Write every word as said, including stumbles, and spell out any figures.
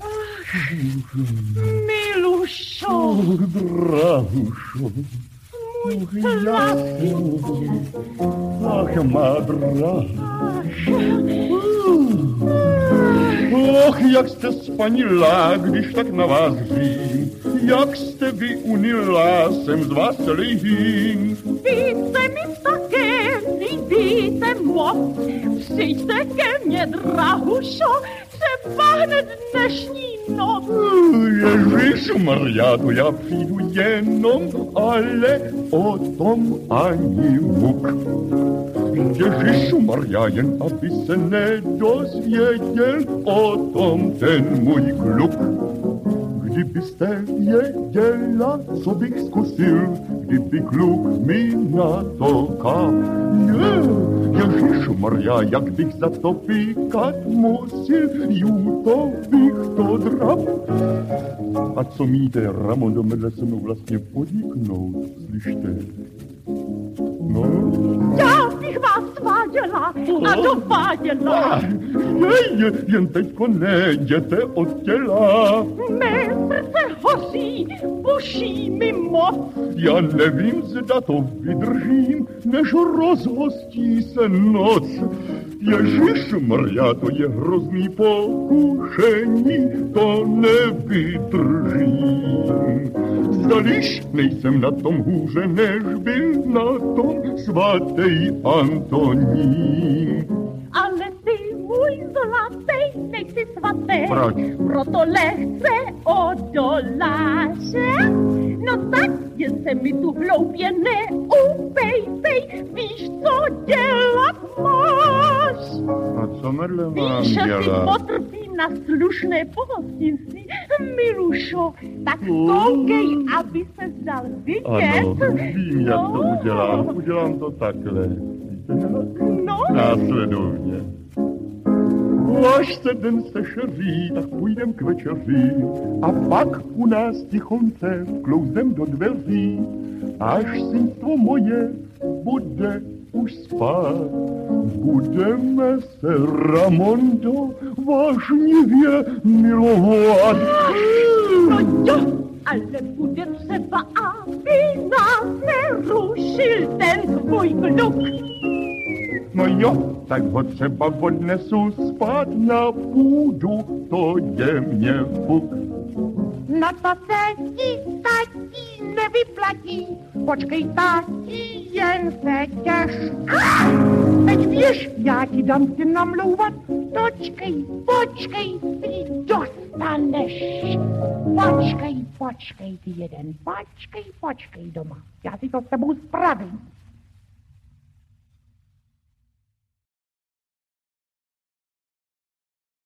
Ach, Milušo. Drahušo. Můj drahýnko. Ach, má drahá. Och, jak jste spanila, když tak na vás řím. Jak jste vy unila, jsem z vás lihým. Víte mi také, líbíte moc. Přijďte ke mně, drahušo, třeba hned dnešní noc. Ježišmarja, to já přijdu jenom, ale o tom ani vůk. Ježišmarja, jen aby se nedozvěděl o tom ten můj kluk. Kdybyste věděla, co bych zkusil, kdyby kluk mi na to kap. Ježišmarja, jak bych za to píkat musil, ju to bych to drap. A co míte, Ramondo, medle se mnou vlastně podniknout, slyšte? No? Já bych vás sváděla a dováděla. Jej, jen teďko nejděte od těla. Mé srdce hoří, buší mi moc. Já nevím, zda to vydržím, než rozhostí se noc. Ježišmarja, to je hrozný pokušení, to nevydržím. Zdališ, nejsem na tom hůře, než byl na tom svatý Antonín. Ale ty, můj zlatý, nejsi svatý. Proč? Proto lehce odoláš. No tak, jen se mi tu hloupě neupejtej, víš, co dělat máš. A co medle mám dělat? Víš, že si potrpí na slušné pohostinství, Milušo, tak koukej, aby se zdal vidět. Ano, vím, no. Jak to udělám, udělám to takhle. No. Následovně. Až se den sešeří, tak půjdem k večeří a pak u nás tichonce vklouzem do dveří. Až synstvo moje bude už spát, budeme se, Ramondo, vážnivě milovat. No jo, ale bude třeba, aby nás nerušil ten tvůj kluk. No jo, tak ho třeba odnesu spát na půdu, to je mě fuk. No to se ti, tati, nevyplatí, počkej, tati, jen se těž. Teď víš, já ti dám ty namlouvat, počkej, počkej, ty dostaneš. Počkej, počkej, ty jeden, počkej, počkej doma, já si to s tebou spravím.